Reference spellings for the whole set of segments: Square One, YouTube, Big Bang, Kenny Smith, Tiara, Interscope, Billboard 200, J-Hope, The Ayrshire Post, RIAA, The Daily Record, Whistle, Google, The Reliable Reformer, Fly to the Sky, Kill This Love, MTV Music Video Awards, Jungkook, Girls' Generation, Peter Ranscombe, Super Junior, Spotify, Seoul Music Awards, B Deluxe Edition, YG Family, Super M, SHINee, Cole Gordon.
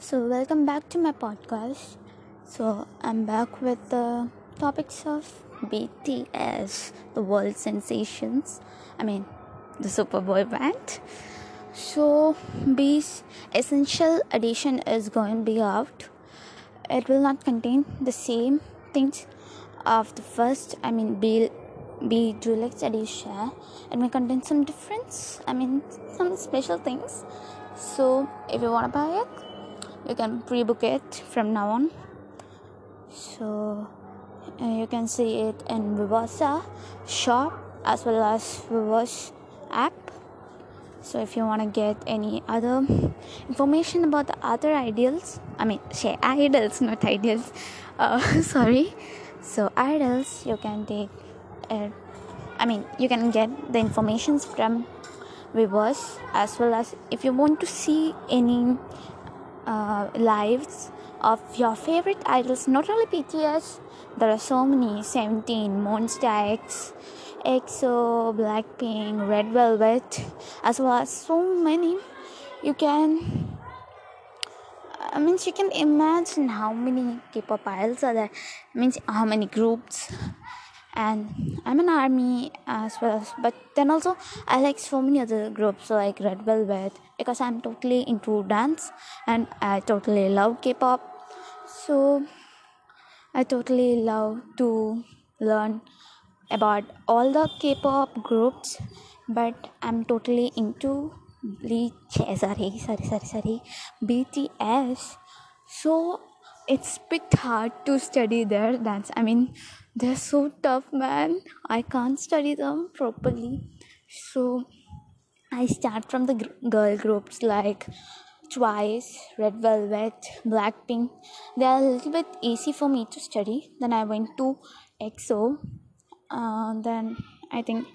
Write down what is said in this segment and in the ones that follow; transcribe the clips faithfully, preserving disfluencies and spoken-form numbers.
So welcome back to my podcast. So I'm back with the topics of B T S, the world sensations. I mean, the Superboy band. So B's Essential Edition is going to be out. It will not contain the same things of the first. I mean, B. B Deluxe Edition. It may contain some difference. I mean, some special things. So if you wanna buy it, you can pre-book it from now on. So uh, you can see it in Vivasa shop as well as Vivasa app. So if you wanna get any other information about the other ideals, I mean, say idols, not ideals. Uh, sorry. So idols, you can take. Uh, I mean, you can get the information from viewers, as well as if you want to see any uh, lives of your favorite idols, not only B T S, there are so many, seventeen, Monsta X, EXO, BLACKPINK, RED VELVET, as well as so many. You can, I mean, you can imagine how many K-pop idols are there, I mean, how many groups. And I'm an army as well, but then also I like so many other groups like Red Velvet, because I'm totally into dance and I totally love K-pop. So I totally love to learn about all the K-pop groups, but I'm totally into sorry sorry sorry B T S. So it's a bit hard to study their dance. I mean, they're so tough, man. I can't study them properly. So I start from the gr- girl groups like TWICE, Red Velvet, BLACKPINK. They're a little bit easy for me to study. Then I went to EXO. Uh, then I think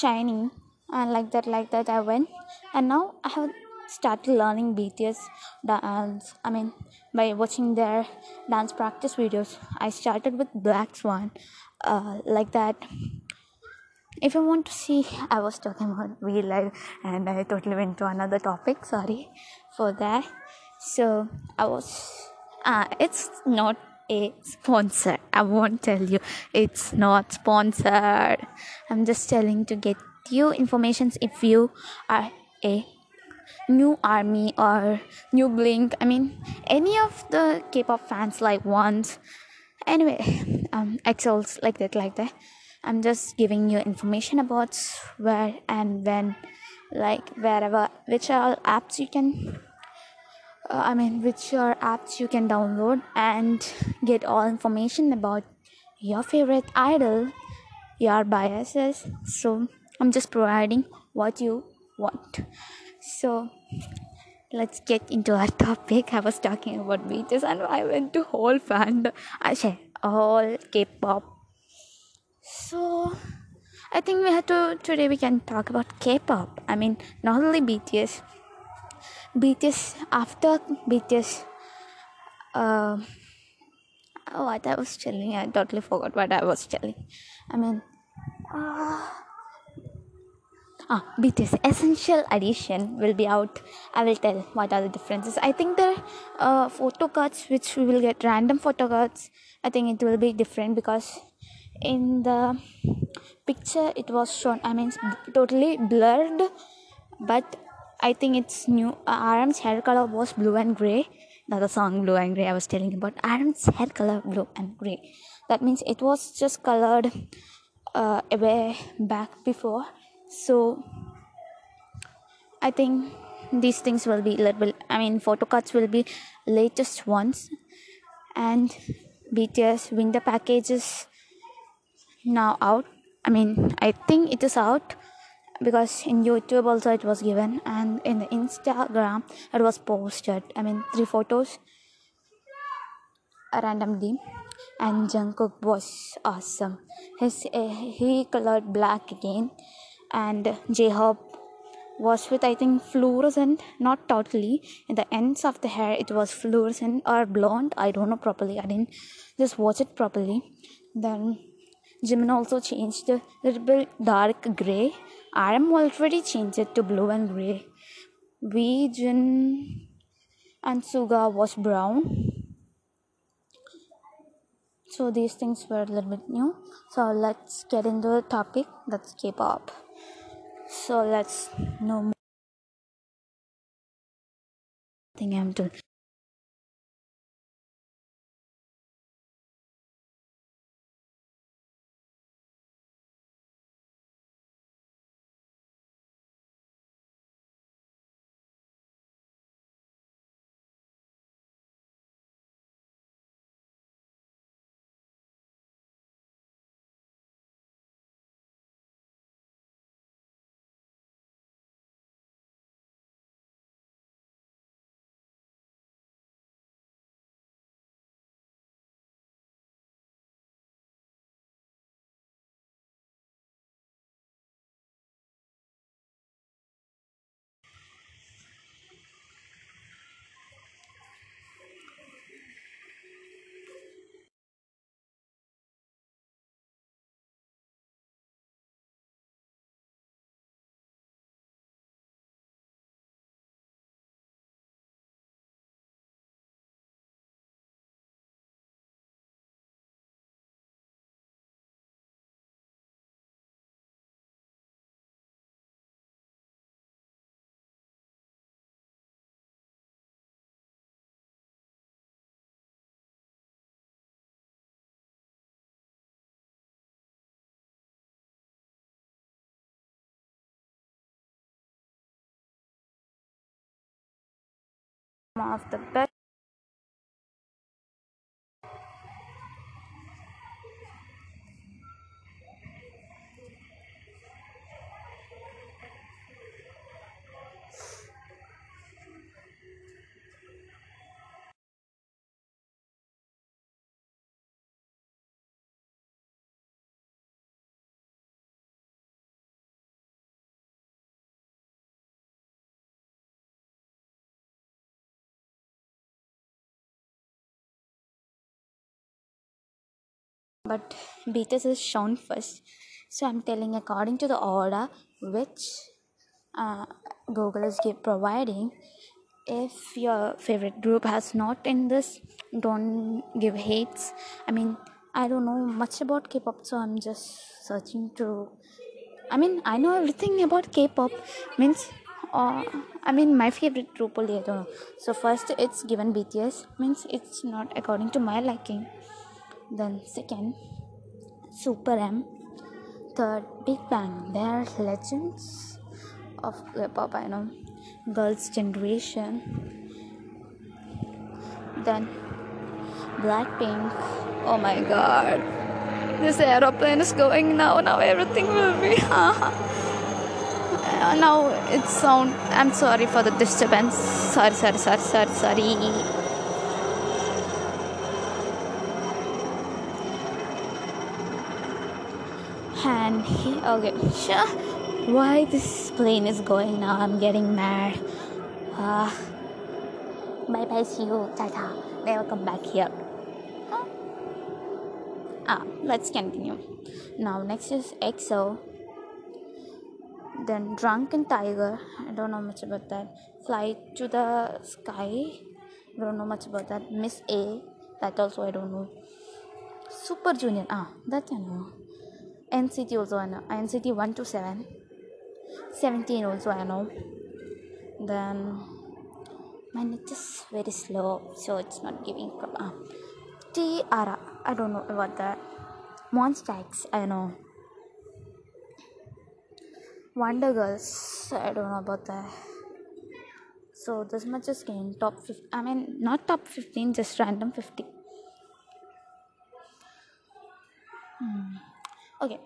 SHINee. And like that, like that I went. And now I have started learning B T S dance. I mean, by watching their dance practice videos. I started with Black Swan, uh, like that. If you want to see, I was talking about real life and I totally went to another topic. Sorry for that. So I was, uh, it's not a sponsor. I won't tell you. It's not sponsored. I'm just telling to get you informations if you are a new army or new Blink, I mean any of the K-pop fans like ones. Anyway, um Excels like that, like that. I'm just giving you information about where and when, like wherever, which are apps you can uh, I mean which are apps you can download and get all information about your favorite idol, your biases. So I'm just providing what you want. So let's get into our topic. I was talking about B T S and I went to whole fan actually all K-pop. So I think we have to today we can talk about K-pop. I mean, not only B T S. B T S after B T S. Uh, oh, what I was telling. I totally forgot what I was telling. I mean. Uh, Ah, B T S Essential Edition will be out. I will tell what are the differences. I think there are uh, photo cards which we will get, random photo cards. I think it will be different because in the picture it was shown, I mean, totally blurred. But I think it's new. Uh, R M's hair color was blue and grey. Now the song Blue and Grey I was telling about. R M's hair color blue and grey. That means it was just colored uh, way back before. So I think these things will be little, I mean photo cards will be latest ones, and B T S winter package is now out. I mean, I think it is out because in YouTube also it was given, and in the Instagram it was posted. I mean, three photos randomly. And Jungkook was awesome. His uh, he colored black again. And J-Hope was with, I think, fluorescent, not totally. In the ends of the hair, it was fluorescent or blonde. I don't know properly. I didn't just watch it properly. Then Jimin also changed a little bit dark grey. R M already changed it to blue and grey. V Jin and Suga was brown. So these things were a little bit new. So let's get into the topic. That's K-pop. So let's know more. I think I'm doing. Of the best but B T S is shown first, so I'm telling according to the order which uh, Google is give, providing. If your favorite group has not in this, don't give hates. I mean, I don't know much about K-pop, so I'm just searching to. I mean, I know everything about K-pop means. Uh, I mean, my favorite group only, I don't know. So first, it's given B T S means it's not according to my liking. Then second, Super M. Third, Big Bang. They are legends of K-pop, I know. Girls' Generation. Then, BLACKPINK. Oh my God! This aeroplane is going now. Now everything will be. Now it sound. I'm sorry for the disturbance. Sorry, sorry, sorry, sorry, sorry. And he, okay, sure. Why this plane is going now? I'm getting mad. Uh, bye bye, see you. Tata. Never come back here. Huh? Ah, let's continue. Now, next is EXO. Then, Drunken Tiger. I don't know much about that. Fly to the Sky. I don't know much about that. Miss A. That also I don't know. Super Junior. Ah, that I know. N C T also I know. N C T one two seven. seventeen also I know. Then my net is very slow, so it's not giving up. Uh, Tiara, I don't know about that. Monsta X, I know. Wonder Girls, I don't know about that. So this much is getting top fifty. I mean, not top fifteen, just random fifty. Hmm. Okay.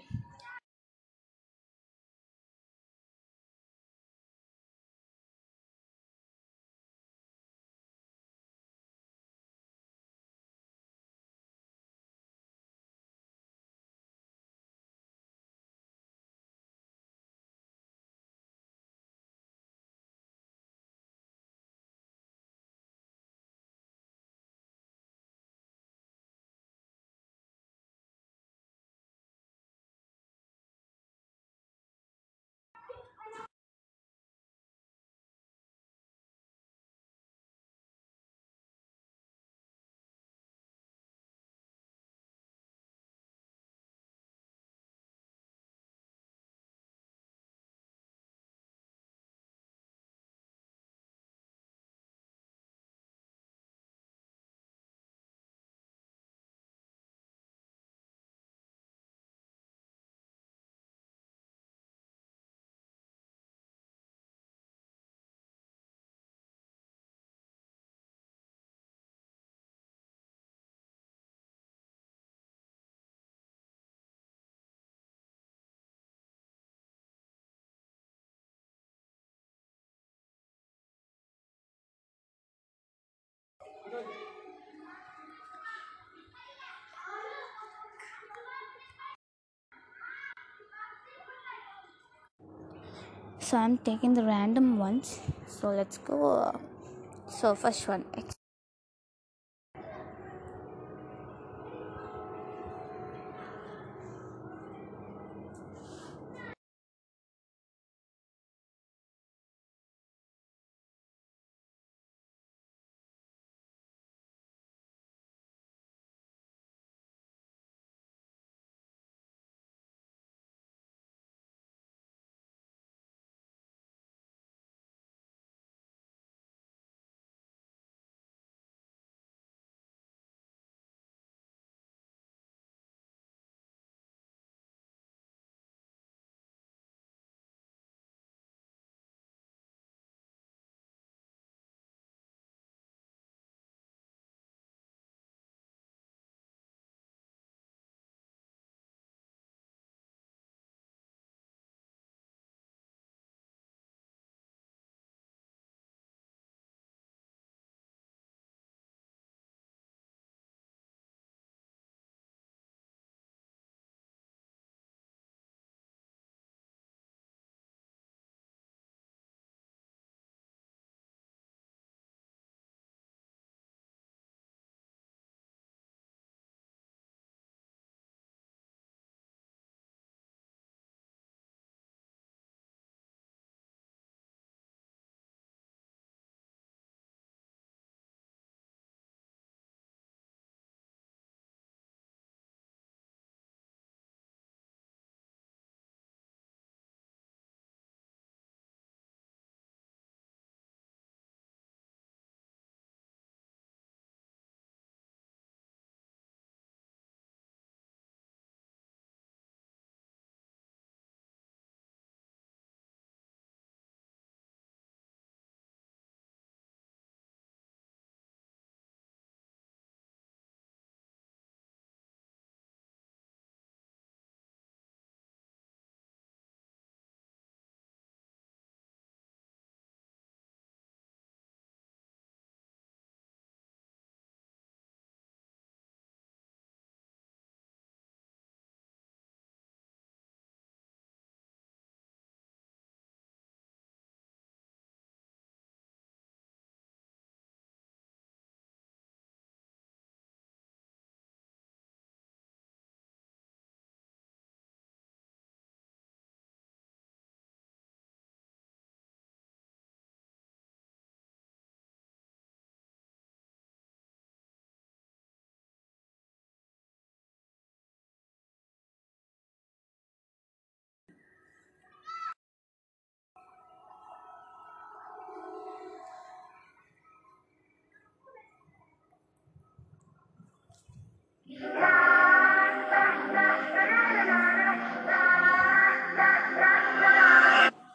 So I'm taking the random ones. So let's go. So first one.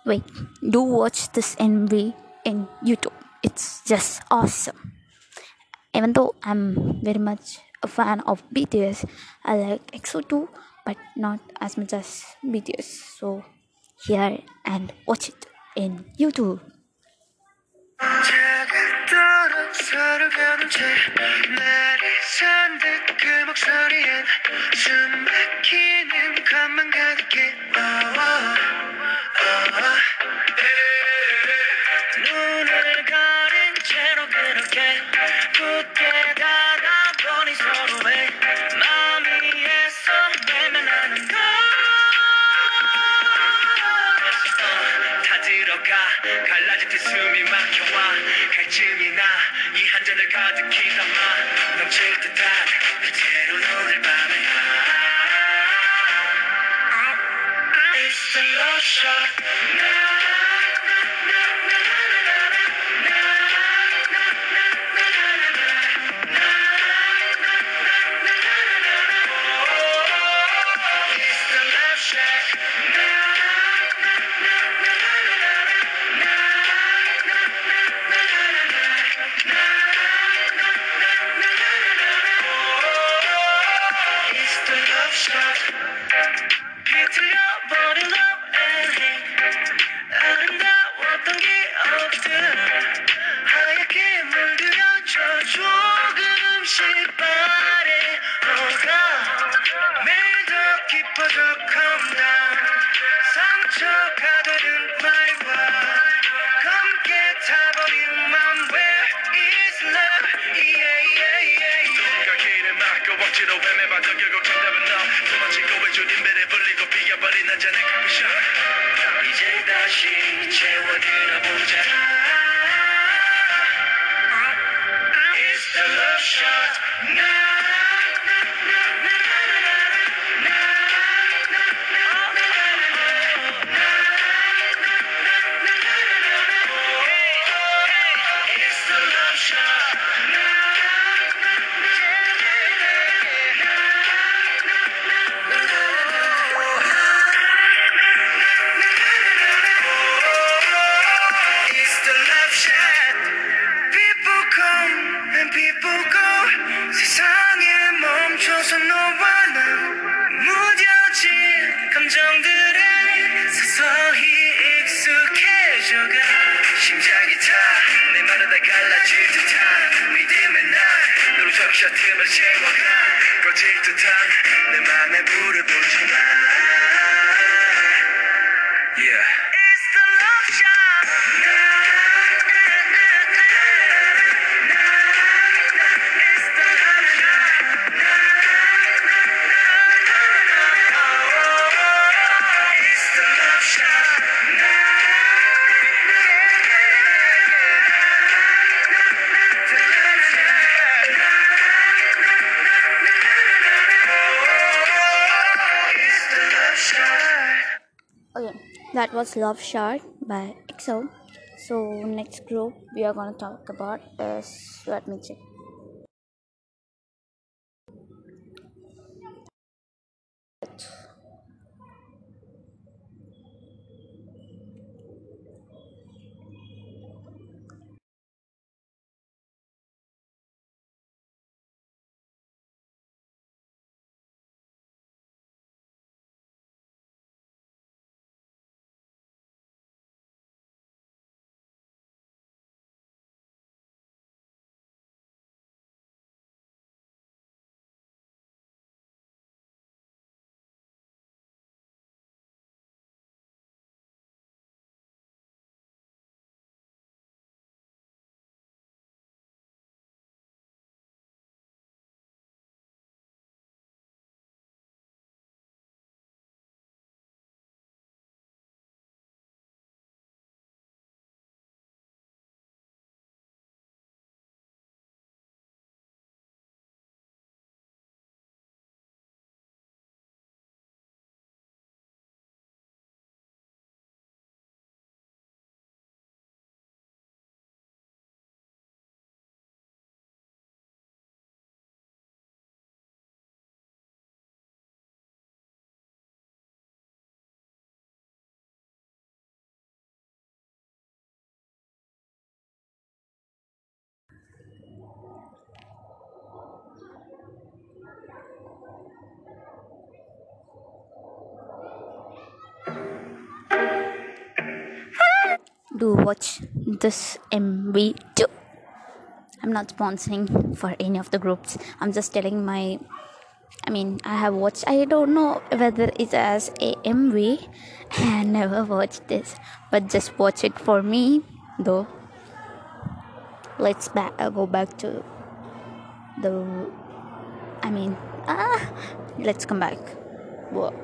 Wait, do watch this M V in YouTube. It's just awesome. Even though I'm very much a fan of B T S, I like EXO too, but not as much as B T S. So here and watch it in YouTube. Come down, Sancho Cadarin, my That was Love Shot by E X O. So next group we are going to talk about is, let me check. Do watch this M V too. I'm not sponsoring for any of the groups. I'm just telling my. I mean, I have watched. I don't know whether it's as a M V. I never watched this, but just watch it for me though. Let's back. I'll go back to the. I mean, ah, let's come back. Whoa.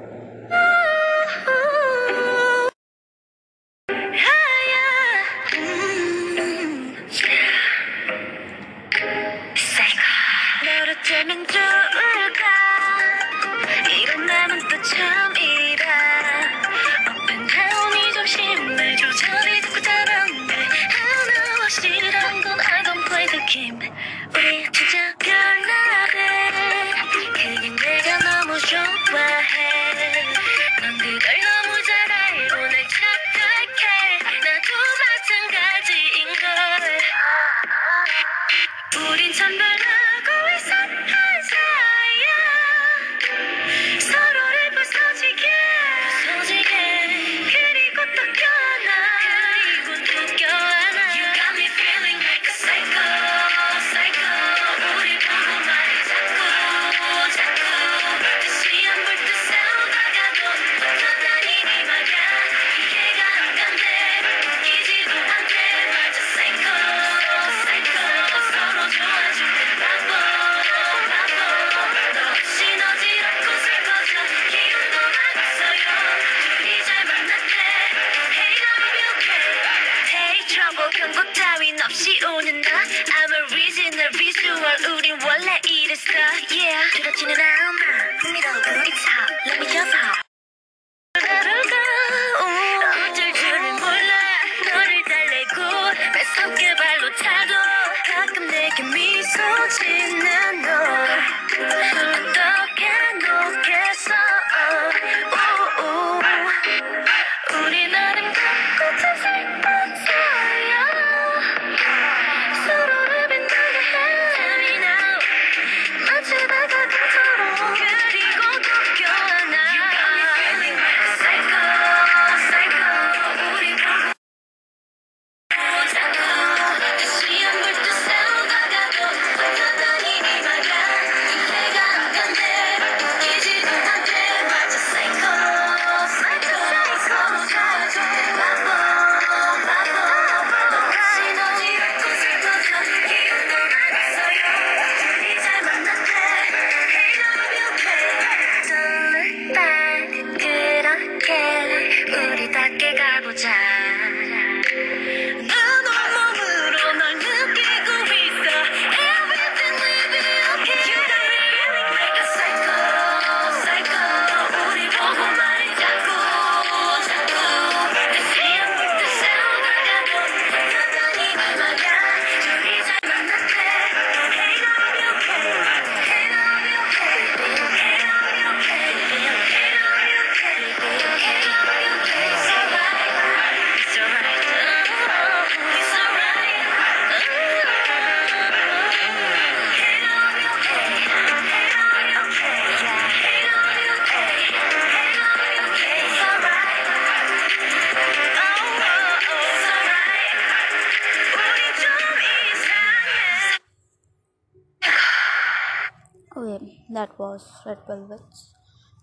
That was Red Velvet's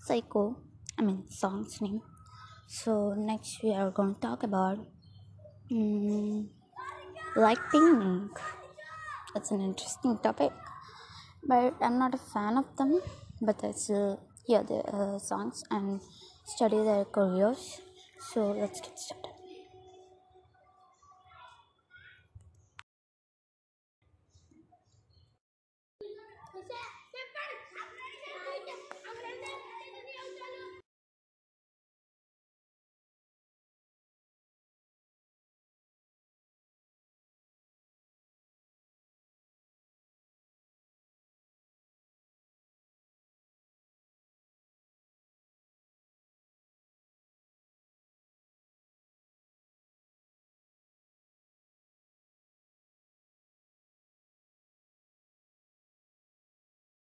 Psycho, I mean song's name. So next we are going to talk about um, BLACKPINK. It's an interesting topic, but I'm not a fan of them, but I still hear their uh, songs and study their careers. So let's get started.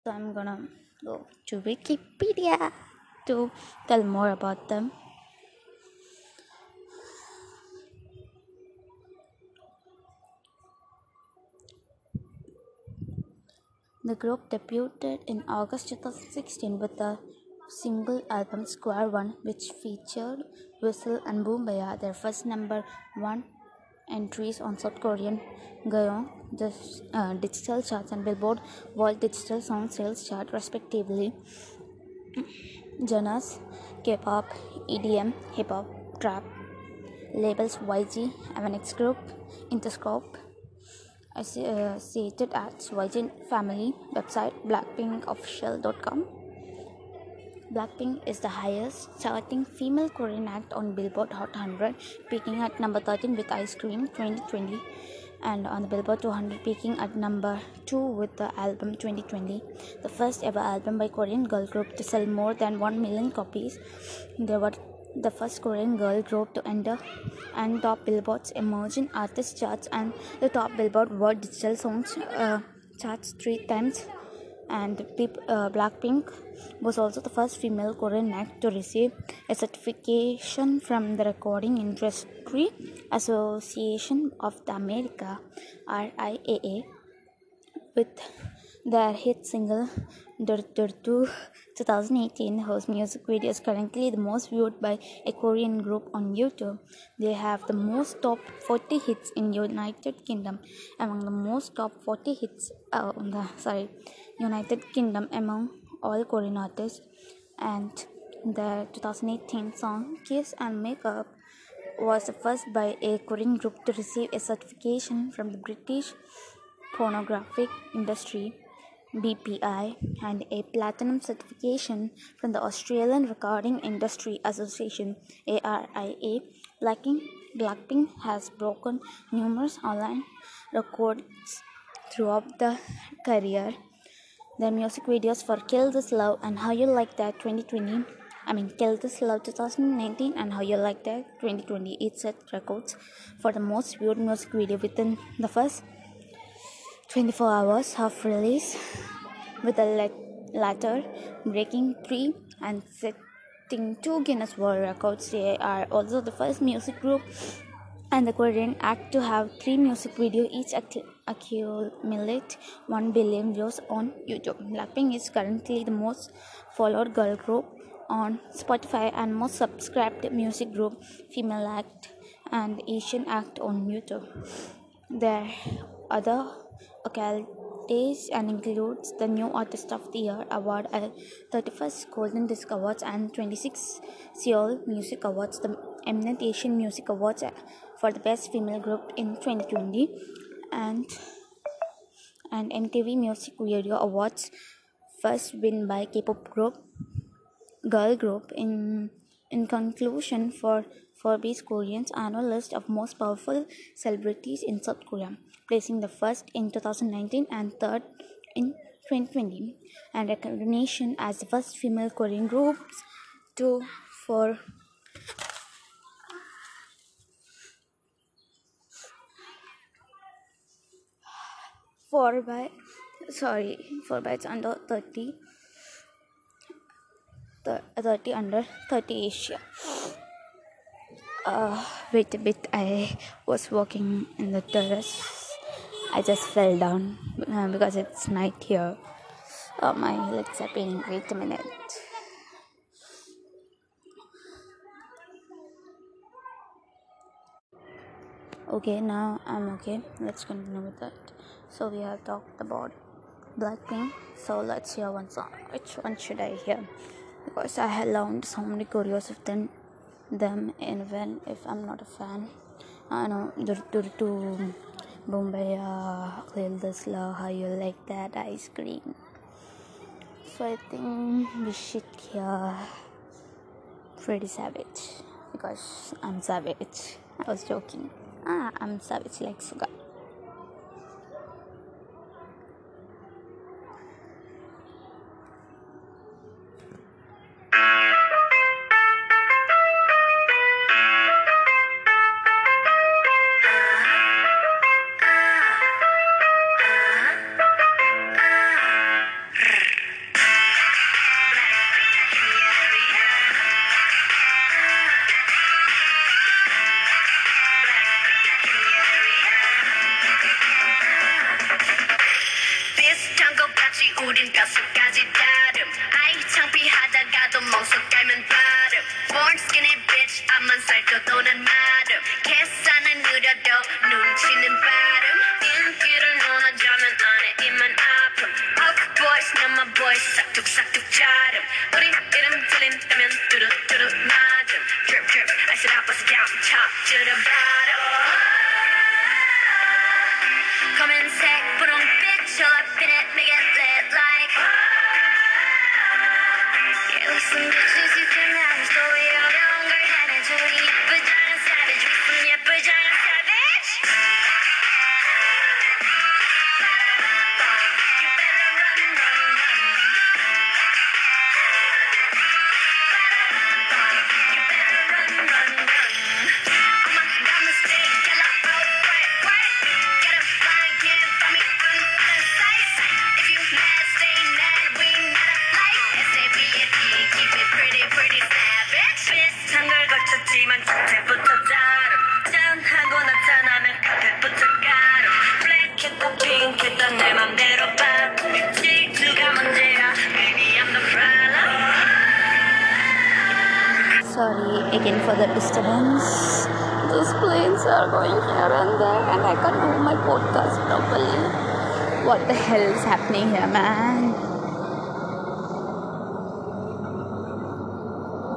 So I'm gonna go to Wikipedia to tell more about them. The group debuted in August twenty sixteen with the single album Square One, which featured Whistle and Boombayah. Their first number one entries on South Korean Gaon, the uh, digital charts, and Billboard World Digital Song Sales chart, respectively. Genres: K-pop, E D M, hip hop, trap. Labels: Y G, Avenex Group, Interscope. Associated acts: Y G Family. Website: blackpink official dot com. BLACKPINK is the highest charting female Korean act on Billboard Hot one hundred, peaking at number thirteen with Ice Cream twenty twenty, and on the Billboard two hundred, peaking at number two with the album twenty twenty, the first ever album by Korean girl group to sell more than one million copies. They were the first Korean girl group to enter and top Billboard's Emerging Artist charts and the top Billboard World Digital Songs uh, charts three times. And uh, BLACKPINK was also the first female Korean act to receive a certification from the Recording Industry Association of the America, R I A A, with their hit single Dur Dur Dur twenty eighteen, whose music video is currently the most viewed by a Korean group on YouTube. They have the most top forty hits in United Kingdom, among the most top forty hits uh, on the sorry United Kingdom among all Korean artists. And their twenty eighteen song Kiss and Makeup was the first by a Korean group to receive a certification from the British Pornographic Industry, B P I, and a platinum certification from the Australian Recording Industry Association, A R I A. BLACKPINK has broken numerous online records throughout the career. Their music videos for Kill This Love and How You Like That twenty twenty, I mean Kill This Love twenty nineteen and How You Like That twenty twenty, it set records for the most viewed music video within the first twenty-four hours of release, with the latter breaking three and setting two Guinness World Records. They are also the first music group and the Korean act to have three music videos each acti- accumulate one billion views on YouTube. BLACKPINK is currently the most followed girl group on Spotify and most subscribed music group, female act and Asian act on YouTube. Their other accolades and includes the New Artist of the Year Award at thirty-first Golden Disc Awards and twenty-six Seoul Music Awards, the Eminent Asian Music Awards for the Best Female Group in twenty twenty, and and M T V Music Video Awards first win by K-pop group girl group. In in conclusion, for Forbes Korean's annual list of most powerful celebrities in South Korea, placing the first in two thousand nineteen and third in twenty twenty, and recognition as the first female Korean groups to for. Four by, sorry, four by it's under thirty, thirty under thirty Asia. Uh, wait a bit. I was walking in the terrace. I just fell down uh, because it's night here. Oh, my legs are paining. Wait a minute. Okay, now I'm okay. Let's continue with that. So we have talked about BLACKPINK. So let's hear one song. Which one should I hear? Because I have learned so many choreos within them, and when if I'm not a fan, I know to Boombayah, Kill This Love, How You Like That, Ice Cream. So I think we should hear Pretty Savage, because I'm savage. I was joking. Ah, I'm savage like Suga. Sorry again for the disturbance. These planes are going here and there, and I can't do my podcast properly. What the hell is happening here, man?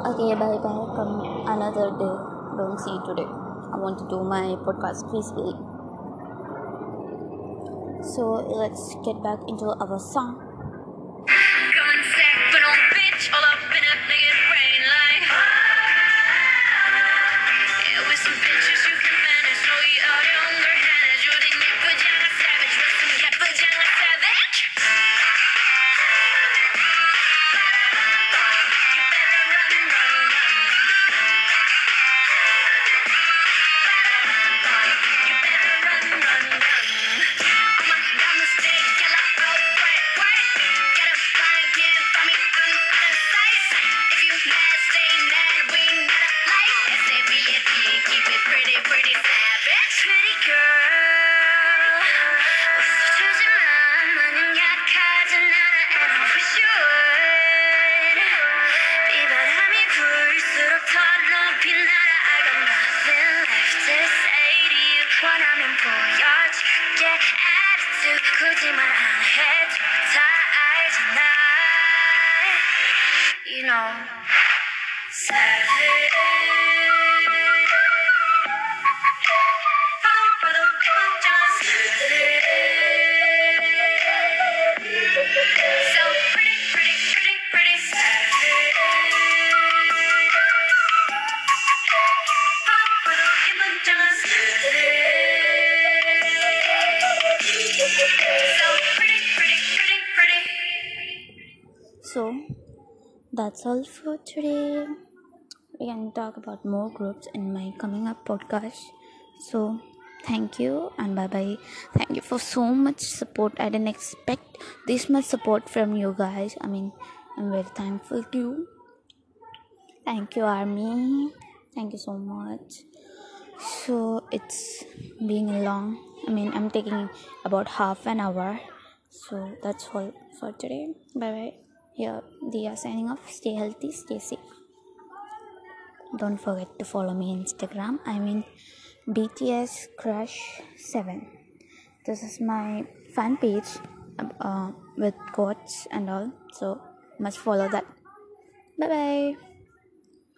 Okay, bye bye. Come another day. Don't see you today. I want to do my podcast peacefully. So let's get back into our song. Bitches, you can manage, throw you out younger, Hannah Jordan, you put down a savage with some You know, so that's all for today. We can talk about more groups in my coming up podcast. So thank you and bye bye. Thank you for so much support. I didn't expect this much support from you guys. I mean, I'm very thankful to you. Thank you, Army. Thank you so much. So it's being long. I mean, I'm taking about half an hour. So that's all for today. Bye bye. Here they are signing off. Stay healthy, stay safe. Don't forget to follow me on Instagram. I mean B T S Crush seven. This is my fan page uh, with quotes and all. So must follow that. Bye bye.